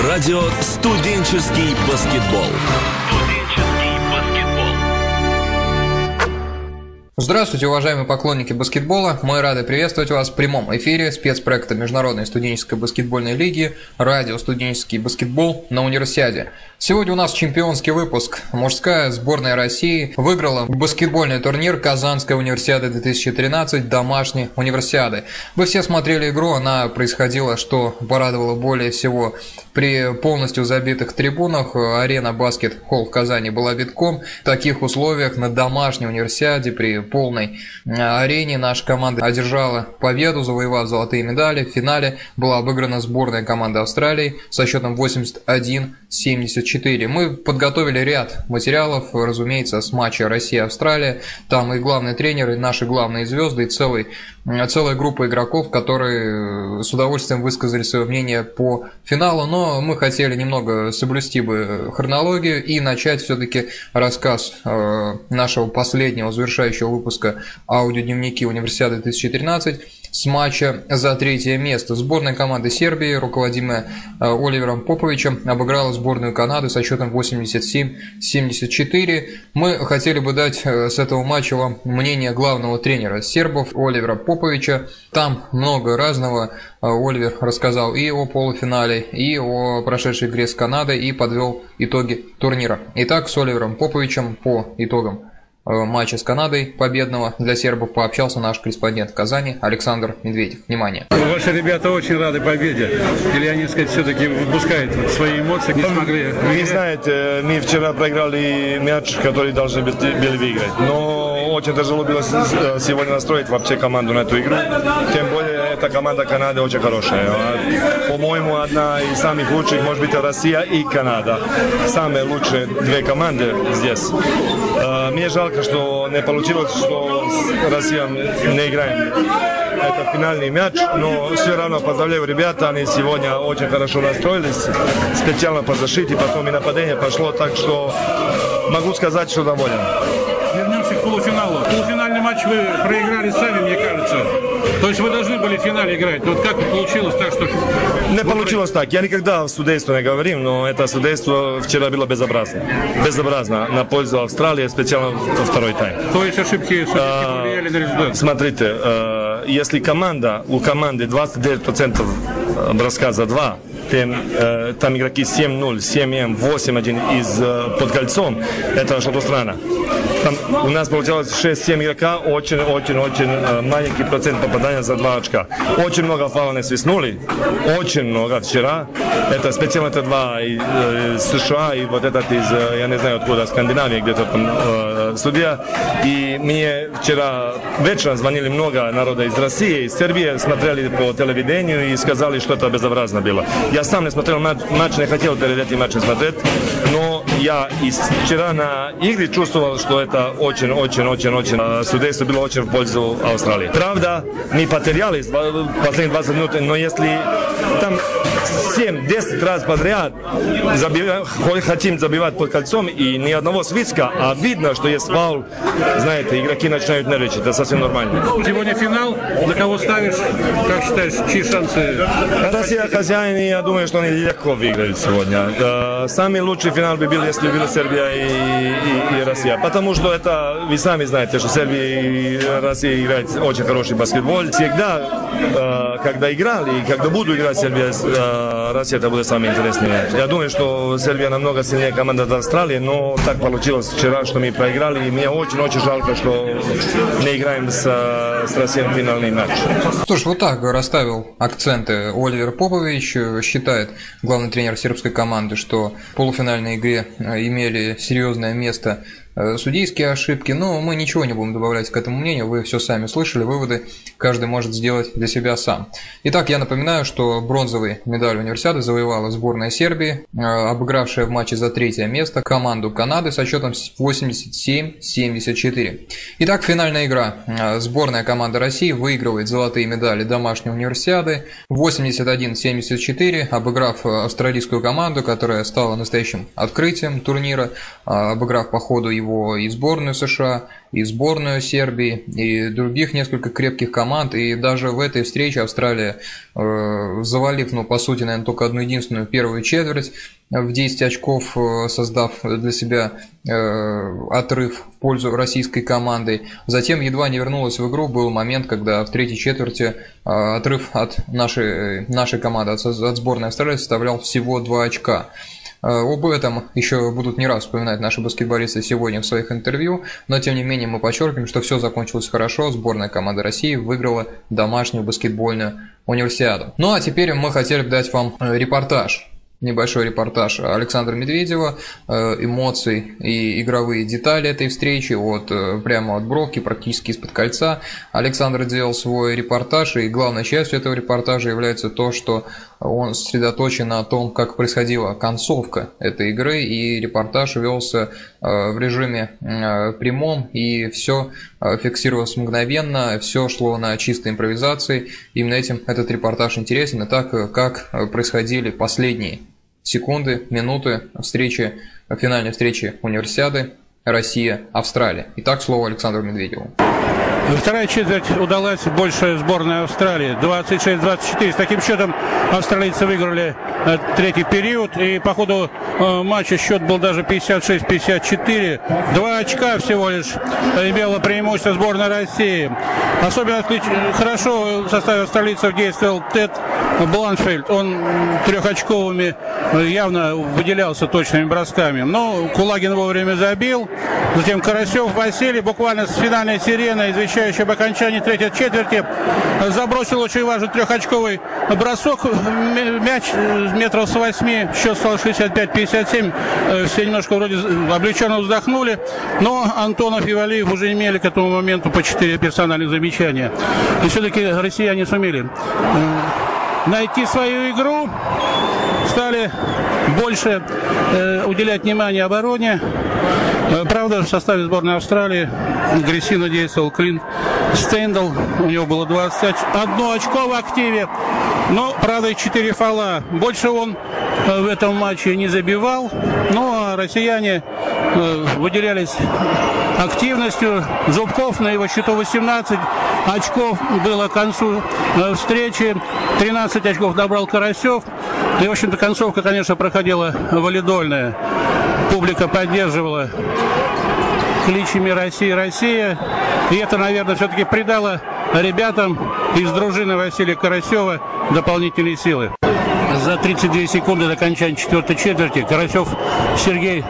Радио «Студенческий баскетбол». Здравствуйте, уважаемые поклонники баскетбола. Мы рады приветствовать вас в прямом эфире спецпроекта Международной студенческой баскетбольной лиги «Радио студенческий баскетбол» на Универсиаде. Сегодня у нас чемпионский выпуск. Мужская сборная России выиграла баскетбольный турнир Казанской универсиады 2013 домашней универсиады. Вы все смотрели игру, она происходила, что порадовало более всего. При полностью забитых трибунах арена баскет-холл в Казани была битком. В таких условиях на домашней универсиаде при полной арене наша команда одержала победу, завоевав золотые медали. В финале была обыграна сборная команды Австралии со счетом 81-74. Мы подготовили ряд материалов, разумеется, с матча Россия-Австралия. Там и главный тренер, и наши главные звезды, и целая группа игроков, которые с удовольствием высказали свое мнение по финалу, но мы хотели немного соблюсти бы хронологию и начать все-таки рассказ нашего последнего завершающего выпуска аудиодневники Универсиады 2013 с матча за третье место. Сборная команды Сербии, руководимая Оливером Поповичем, обыграла сборную Канады со счетом 87-74. Мы хотели бы дать с этого матча вам мнение главного тренера сербов Оливера Поповича. Там много разного. Оливер рассказал и о полуфинале, и о прошедшей игре с Канадой, и подвел итоги турнира. Итак, с Оливером Поповичем по итогам матча с Канадой победного для сербов пообщался наш корреспондент в Казани Александр Медведев. Внимание. Ваши ребята очень рады победе. Или они, сказать, все-таки выпускают свои эмоции? Не смогли. Вы знаете, мы вчера проиграли мяч, который должны были выиграть. Но очень тяжело было сегодня настроить вообще команду на эту игру. Тем более, эта команда Канады очень хорошая. По-моему, одна из самых лучших, может быть, Россия и Канада. Самые лучшие две команды здесь. Мне жалко, что не получилось, что с Россией не играем. Это финальный мяч, но все равно поздравляю ребята, они сегодня очень хорошо настроились, специально по защите, потом и нападение пошло, так что могу сказать, что доволен. Вернемся к полуфиналу. Полуфинальный матч вы проиграли сами, мне кажется. То есть вы должны были в финале играть. Вот как получилось так, что... Не получилось так. Я никогда в судействе не говорил, но это судейство вчера было безобразно. Безобразно. На пользу Австралии, специально во второй тайм. То есть ошибки повлияли на результат? Смотрите, если у команды 29% броска за 2, там игроки 7-0, 7-1, 8-1 под кольцом, это что-то странно. Там у нас получалось 6-7 игрока, очень-очень-очень маленький процент попадания за 2 очка. Очень много фалов не свистнули, очень много вчера. Это специально это два из США и вот этот из, я не знаю откуда, Скандинавии, где-то там судья. И мне вчера вечером звонили много народа из России, из Сербии, смотрели по телевидению и сказали, что это безобразно было. Я сам не смотрел матч, не хотел перед этим матчем смотреть, но я вчера на игре чувствовал, что это очень-очень-очень-очень судейство было очень в пользу Австралии. Правда, мы потеряли последние 20 минут, но если там 7-10 раз подряд хотим забивать под кольцом и ни одного свистка, а видно, что есть фаул, знаете, игроки начинают нервничать, это совсем нормально. Сегодня финал, на кого ставишь, как считаешь, чьи шансы? Россия хозяин, и я думаю, что они легко выиграют сегодня. Самый лучший финал бы был, если были Сербия и Россия, потому что это, вы сами знаете, что Сербия и Россия играют очень хороший баскетбол. Всегда, когда играли и когда буду играть Сербия, Россия, это будет самое интересное. Я думаю, что Сербия намного сильнее команда от Австралии, но так получилось вчера, что мы проиграли, и мне очень-очень жалко, что мы играем с Россией в финальный матч. Что ж, вот так расставил акценты Оливер Попович. Считает главный тренер сербской команды, что в полуфинальной игре имели серьезное место судейские ошибки, но мы ничего не будем добавлять к этому мнению, вы все сами слышали, выводы каждый может сделать для себя сам. Итак, я напоминаю, что бронзовую медаль универсиады завоевала сборная Сербии, обыгравшая в матче за третье место команду Канады со счетом 87-74. Итак, финальная игра. Сборная команда России выигрывает золотые медали домашней универсиады 81-74, обыграв австралийскую команду, которая стала настоящим открытием турнира, обыграв по ходу его его и сборную США, и сборную Сербии, и других несколько крепких команд. И даже в этой встрече Австралия, завалив, ну, по сути, наверное, только одну единственную первую четверть в 10 очков, создав для себя отрыв в пользу российской команды. Затем едва не вернулась в игру. Был момент, когда в третьей четверти отрыв от нашей команды, от сборной Австралии, составлял всего 2 очка. Об этом еще будут не раз вспоминать наши баскетболисты сегодня в своих интервью, но тем не менее мы подчеркиваем, что все закончилось хорошо, сборная команды России выиграла домашнюю баскетбольную универсиаду. Ну а теперь мы хотели бы дать вам небольшой репортаж Александра Медведева, эмоции и игровые детали этой встречи, прямо от бровки, практически из-под кольца. Александр делал свой репортаж, и главной частью этого репортажа является то, что он сосредоточен на том, как происходила концовка этой игры, и репортаж велся в режиме прямом, и все фиксировалось мгновенно, все шло на чистой импровизации. Именно этим этот репортаж интересен, и так, как происходили последние секунды, минуты финальной встречи универсиады Россия-Австралия. Итак, слово Александру Медведеву. Вторая четверть удалась больше сборной Австралии. 26-24. С таким счетом австралийцы выиграли третий период. И по ходу матча счет был даже 56-54. 2 очка всего лишь имела преимущество сборной России. Особенно хорошо в составе австралийцев действовал Тед Бланшфельд. Он 3-очковыми явно выделялся точными бросками. Но Кулагин вовремя забил. Затем Карасев Василий буквально с финальной сиреной, извещающий об окончании третьей четверти, забросил очень важный 3-очковый бросок. Мяч метров с 8, счет стал 65-57. Все немножко вроде облегченно вздохнули, но Антонов и Валиев уже имели к этому моменту по 4 персональных замечания. И все-таки россияне сумели найти свою игру, стали больше уделять внимание обороне. Правда, в составе сборной Австралии агрессивно действовал Клинт Стендл. У него было 21 очко в активе, но, правда, и 4 фола. Больше он в этом матче не забивал, но россияне выделялись активностью. Зубков на его счету 18 очков было к концу встречи. 13 очков набрал Карасев. И, в общем-то, концовка, конечно, проходила валидольная. Публика поддерживала кличами «Россия, Россия». И это, наверное, все-таки придало ребятам из дружины Василия Карасева дополнительные силы. За 32 секунды до окончания четвертой четверти Карасев Сергей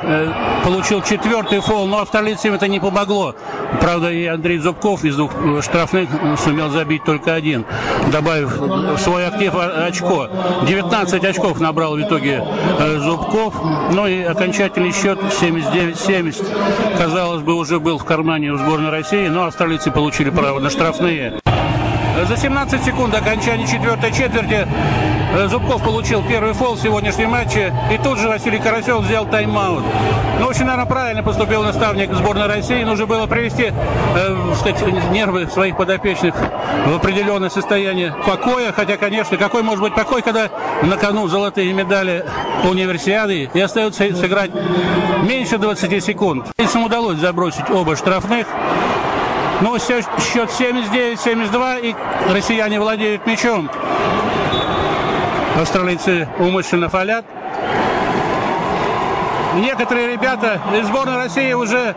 получил 4-й фол, но австралийцам это не помогло. Правда, и Андрей Зубков из 2 штрафных сумел забить только 1, добавив в свой актив очко. 19 очков набрал в итоге Зубков, ну и окончательный счет 79-70, казалось бы, уже был в кармане у сборной России, но австралийцы получили право на штрафные. За 17 секунд до окончания четвертой четверти Зубков получил 1-й фол в сегодняшнем матче, и тут же Василий Карасев взял тайм-аут. Ну, очень, наверное, правильно поступил наставник сборной России. Нужно было привести нервы своих подопечных в определенное состояние покоя. Хотя, конечно, какой может быть покой, когда на кону золотые медали универсиады и остается сыграть меньше 20 секунд. Им удалось забросить оба штрафных. Но счет 79-72, и россияне владеют мячом. Австралийцы умышленно фолят. Некоторые ребята из сборной России уже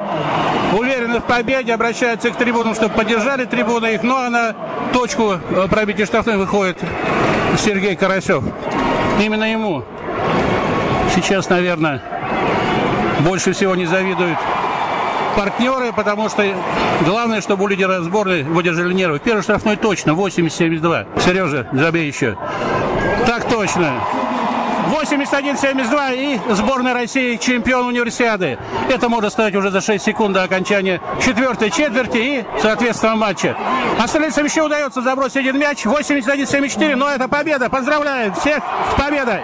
уверены в победе, обращаются к трибунам, чтобы поддержали трибуны их. Ну а на точку пробития штрафной выходит Сергей Карасев. Именно ему сейчас, наверное, больше всего не завидуют партнеры, потому что главное, чтобы у лидера сборной выдержали нервы. Первый штрафной точно, 80-72. Сережа, забей еще. Так точно. 81-72, и сборная России чемпион универсиады. Это можно сказать уже за 6 секунд до окончания четвертой четверти и, соответственно, матча. Австралийцам еще удается забросить один мяч. 81-74, но это победа. Поздравляю всех с победой!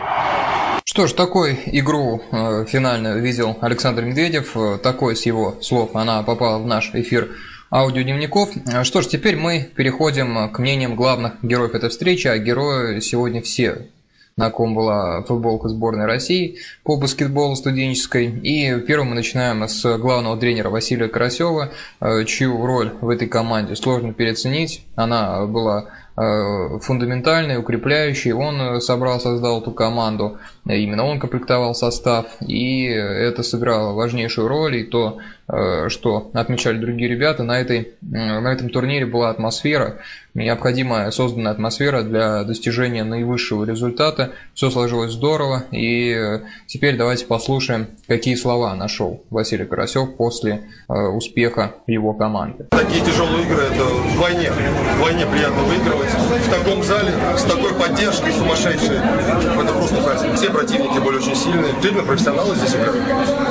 Что ж, такую игру финальную видел Александр Медведев. Такой, с его слов, она попала в наш эфир аудиодневников. Что ж, теперь мы переходим к мнениям главных героев этой встречи, а герои сегодня все на ком была футболка сборной России по баскетболу студенческой. И первым мы начинаем с главного тренера Василия Карасева, чью роль в этой команде сложно переоценить. Она была фундаментальный, укрепляющий. Он создал эту команду, именно он комплектовал состав, и это сыграло важнейшую роль. И то, что отмечали другие ребята, на этом турнире была атмосфера, необходимая созданная атмосфера для достижения наивысшего результата. Все сложилось здорово, и теперь давайте послушаем, какие слова нашел Василий Карасев после успеха его команды. Такие тяжелые игры, это вдвойне приятно выигрывать. В таком зале, с такой поддержкой сумасшедшей, это просто праздник. Все противники были очень сильные. Видно, профессионалы здесь играют.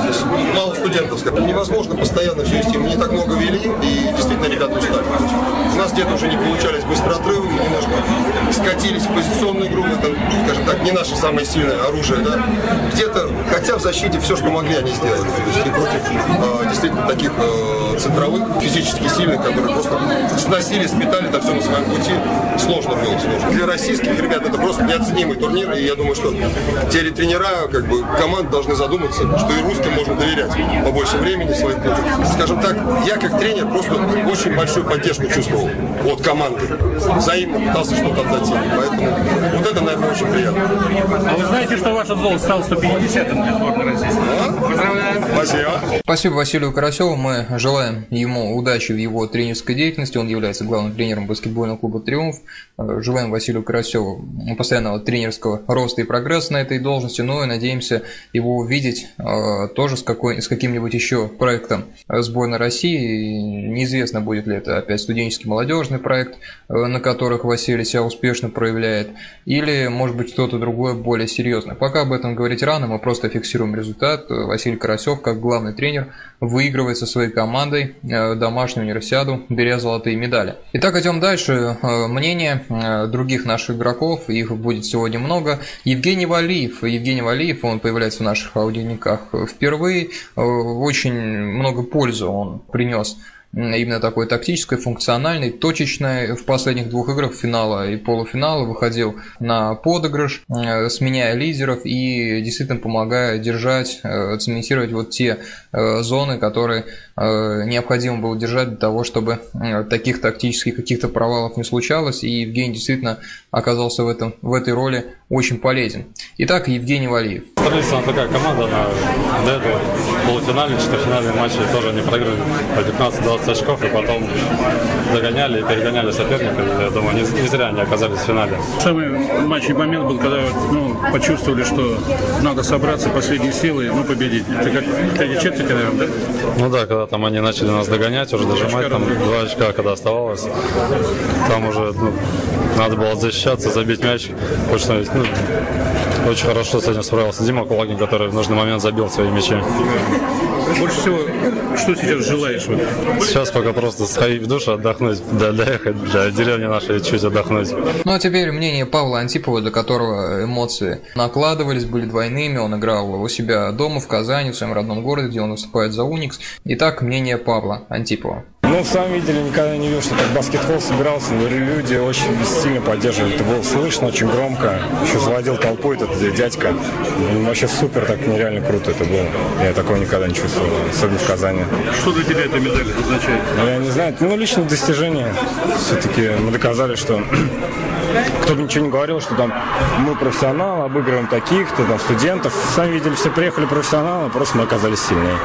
Здесь мало студентов. Невозможно постоянно все вести. Мне так много вели, и действительно ребята устали. У нас где-то уже не получались быстро отрывы, немножко скатились в позиционную игру. Это, скажем так, не наше самое сильное оружие. Да? Где-то, хотя в защите все, что могли, они сделали. То есть и против действительно таких центровых, физически сильных, которые просто сносили, сметали это все на своем пути. Сложно было. Для российских ребят это просто неоценимый турнир, и я думаю, что те тренера, команд должны задуматься, что и русским можно доверять побольше времени своих клубов. Скажем так, я как тренер просто очень большую поддержку чувствовал от команды. Взаимно пытался что-то отдать им. Поэтому вот это, наверное, очень приятно. А вы знаете, что ваше золото стало 150-м для сборной России? Поздравляем. Спасибо. Спасибо Василию Карасеву. Мы желаем ему удачи в его тренерской деятельности. Он является главным тренером баскетбольного клуба «Триумф». Желаем Василию Карасеву постоянного тренерского роста и прогресса на этой должности, но и надеемся его увидеть тоже с каким-нибудь еще проектом сборной России. Неизвестно, будет ли это опять студенческий молодежный проект, на которых Василий себя успешно проявляет, или, может быть, что-то другое более серьезное. Пока об этом говорить рано, мы просто фиксируем результат. Василий Карасев, как главный тренер, выигрывает со своей командой домашнюю универсиаду, беря золотые медали. Итак, идем дальше. Мнение других наших игроков, их будет сегодня много. Евгений Валиев, он появляется в наших аудиодневниках впервые. Очень много пользы он принес именно такой тактической, функциональной, точечной. В последних двух играх финала и полуфинала выходил на подыгрыш, сменяя лидеров и действительно помогая держать, цементировать вот те зоны, которые необходимо было держать для того, чтобы таких тактических каких-то провалов не случалось. И Евгений действительно оказался в этой роли очень полезен. Итак, Евгений Валиев. Традиционно такая команда, она до этого в полуфинале, четвертьфинальные матчи тоже не проиграли по 15-20 очков, и потом догоняли и перегоняли соперников. Я думаю, не зря они оказались в финале. Самый матчевый момент был, когда почувствовали, что надо собраться, последние силы, победить. Это как в четверти, наверное, да? Ну да, когда там они начали нас догонять, уже дожимать, там 2 очка, когда оставалось, там уже надо было защищаться, забить мяч. Очень хорошо с этим справился Дима Кулагин, который в нужный момент забил свои мячи. Больше всего, что сейчас желаешь? Сейчас пока просто сходить в душ, отдохнуть, доехать до деревни нашей, чуть отдохнуть. А теперь мнение Павла Антипова, до которого эмоции накладывались, были двойными. Он играл у себя дома в Казани, в своем родном городе, где он выступает за «Уникс». Итак, мнение Павла Антипова. Сам видели, никогда не видел, что так баскетбол собирался, но люди очень сильно поддерживали. Это было слышно, очень громко. Еще заводил толпой этот дядька. Вообще супер, так нереально круто это было. Я такого никогда не чувствовал, особенно в Казани. Что для тебя эта медаль означает? Я не знаю, личное достижение. Все-таки мы доказали, что кто бы ничего не говорил, что там мы профессионалы, обыгрываем таких-то, студентов. Сами видели, все приехали профессионалы, просто мы оказались сильнее.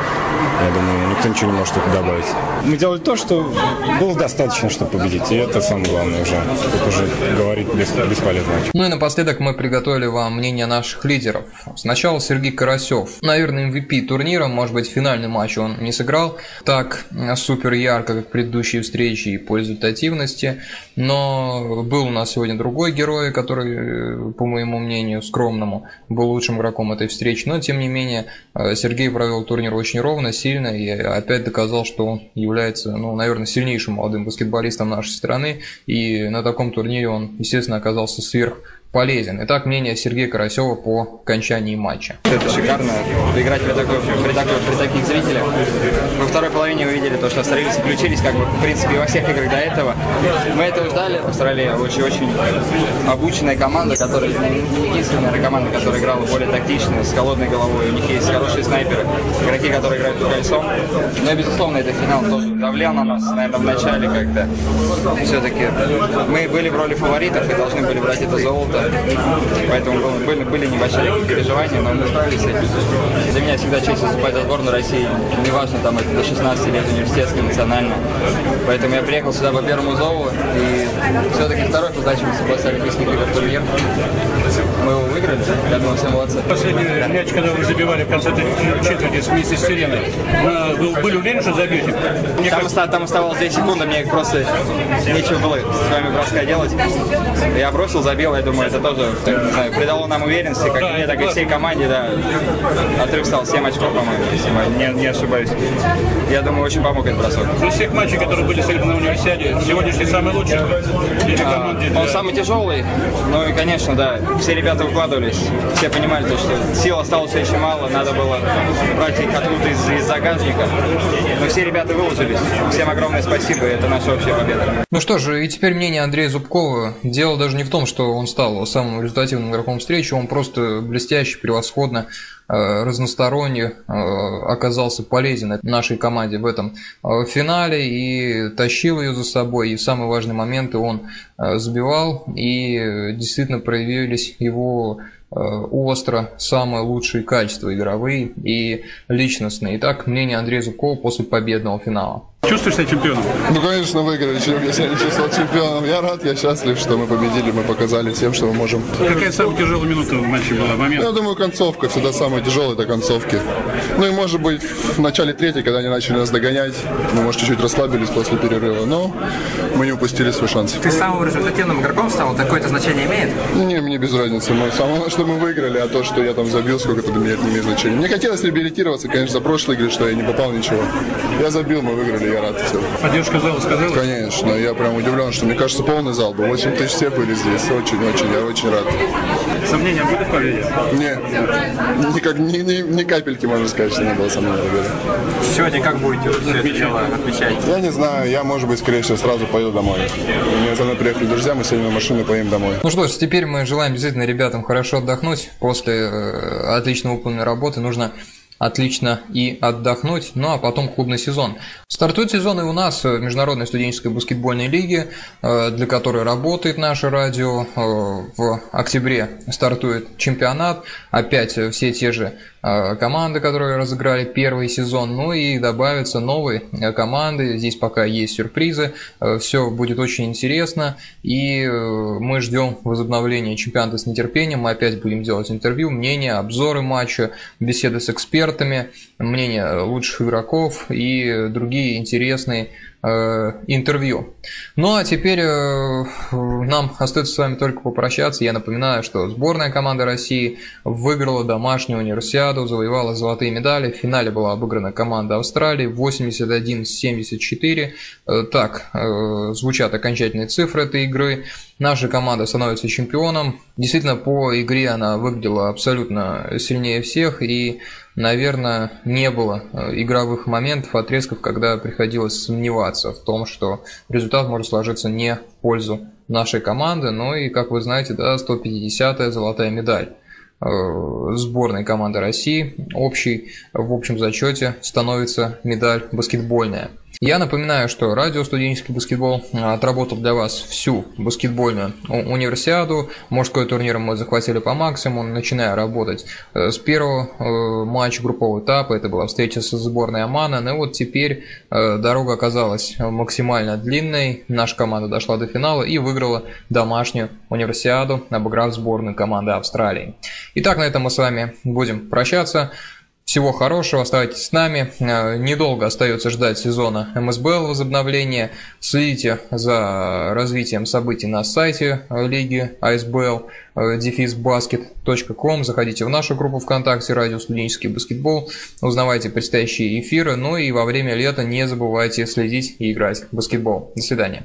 Я думаю, никто ничего не может что-то добавить. Мы делали то, что было достаточно, чтобы победить. И это самое главное уже. Тут уже говорить бесполезно. И напоследок мы приготовили вам мнение наших лидеров. Сначала Сергей Карасев. Наверное, MVP турнира. Может быть, финальный матч он не сыграл так супер ярко, как предыдущие встречи и по результативности. Но был у нас сегодня другой герой, который, по моему мнению, скромному, был лучшим игроком этой встречи. Но, тем не менее, Сергей провел турнир очень ровно, сильно и опять доказал, что он является, наверное, сильнейшим молодым баскетболистом нашей страны. И на таком турнире он, естественно, оказался сверх полезен. Итак, мнение Сергея Карасева по окончании матча. Это шикарно, играть при таких зрителях. Во второй половине вы видели то, что австралийцы включились, как бы, в принципе, во всех играх до этого. Мы этого ждали. Австралия очень-очень обученная команда, которая единственная команда, которая играла более тактично, с холодной головой. У них есть хорошие снайперы, игроки, которые играют под кольцом. Но, безусловно, этот финал тоже давлял на нас, наверное, в начале как-то. Все-таки мы были в роли фаворитов и должны были брать это золото. Поэтому были небольшие переживания, но мы справились. Для меня всегда честь выступать за сборную России. Неважно, там это до 16 лет, университетская, национальная. Поэтому я приехал сюда по первому зову. И все-таки второй по значимости после Олимпийских игр турнир. Мы его выиграли. Я думаю, все молодцы. Последний мяч, когда вы забивали в конце четверти вместе с Сиреной, вы были уверены, что забьете? Там оставалось 10 секунд, мне просто нечего было с вами броска делать. Я бросил, забил, я думаю, это тоже, не знаю, придало нам уверенности, как мне, так и всей команде, да. Отрыв стал 7 очков, по-моему, не ошибаюсь. Я думаю, очень помог этот бросок. Из всех матчей, которые были сыграны на Универсиаде, сегодняшний самый лучший? Он самый тяжелый, ну и, конечно, да, все ребята выкладывались, все понимали, то, что сил осталось очень мало, надо было брать их откуда-то из загажника, но все ребята выложились. Всем огромное спасибо, это наша общая победа. Ну что же, и теперь мнение Андрея Зубкова. Дело даже не в том, что он стал самым результативным игроком встречи, он просто блестяще, превосходно, разносторонне оказался полезен нашей команде в этом финале и тащил ее за собой, и в самые важные моменты он забивал, и действительно проявились его остро самые лучшие качества игровые и личностные. Итак, мнение Андрея Зубкова после победного финала. Чувствуешь себя чемпионом? Ну, конечно, выиграли. Я себя не чувствовал чемпионом. Я рад, я счастлив, что мы победили, мы показали всем, что мы можем. Какая самая тяжелая минута в матче была? Момент? Я думаю, концовка. Всегда самая тяжелая до концовки. Ну и, может быть, в начале третьей, когда они начали нас догонять, мы, может, чуть-чуть расслабились после перерыва, но мы не упустили свой шанс. Ты самым результативным игроком стал? Такое-то значение имеет? Не, мне без разницы. Самое, что мы выиграли, а то, что я там забил, сколько-то для меня это не имеет значения. Мне хотелось реабилитироваться, конечно, за прошлые игры, что я не попал ничего. Я забил, мы выиграли. Я рад всем. Поддержка зала сказала? Конечно, я прям удивлен, что, мне кажется, полный зал был. 8 000 все были здесь. Очень-очень, я очень рад. Сомнения были в победе? Нет, ни капельки, можно сказать, что не было сомнений в победе. Сегодня как будете отмечать? Я не знаю, я, может быть, скорее всего, сразу поеду домой. Мне со мной приехали друзья, мы сегодня на машину поедем домой. Ну что ж, теперь мы желаем действительно ребятам хорошо отдохнуть. После отлично выполненной работы нужно отлично и отдохнуть, ну а потом клубный сезон. Стартует сезон и у нас Международной студенческой баскетбольной лиги, для которой работает наше радио. В октябре стартует чемпионат, опять все те же команды, которые разыграли первый сезон, ну и добавятся новые команды, здесь пока есть сюрпризы, все будет очень интересно, и мы ждем возобновления чемпионата с нетерпением, мы опять будем делать интервью, мнения, обзоры матча, беседы с экспертами, мнения лучших игроков и другие интересные интервью. Ну а теперь нам остается с вами только попрощаться. Я напоминаю, что сборная команда России выиграла домашнюю универсиаду, завоевала золотые медали. В финале была обыграна команда Австралии 81-74. Так звучат окончательные цифры этой игры. Наша команда становится чемпионом. Действительно, по игре она выглядела абсолютно сильнее всех, и, наверное, не было игровых моментов, отрезков, когда приходилось сомневаться в том, что результат может сложиться не в пользу нашей команды. Ну и, как вы знаете, да, 150-я золотая медаль сборной команды России. Общей в общем зачете становится медаль баскетбольная. Я напоминаю, что радио «Студенческий баскетбол» отработал для вас всю баскетбольную универсиаду. Мужской турнир мы захватили по максимуму, начиная работать с первого матча группового этапа. Это была встреча со сборной Омана. Ну и вот теперь дорога оказалась максимально длинной. Наша команда дошла до финала и выиграла домашнюю универсиаду, обыграв сборную команды Австралии. Итак, на этом мы с вами будем прощаться. Всего хорошего, оставайтесь с нами. Недолго остается ждать сезона МСБЛ возобновления. Следите за развитием событий на сайте лиги asbl.дефисбаскет.ком. Заходите в нашу группу ВКонтакте «Радио Студенческий баскетбол». Узнавайте предстоящие эфиры. Ну и во время лета не забывайте следить и играть в баскетбол. До свидания.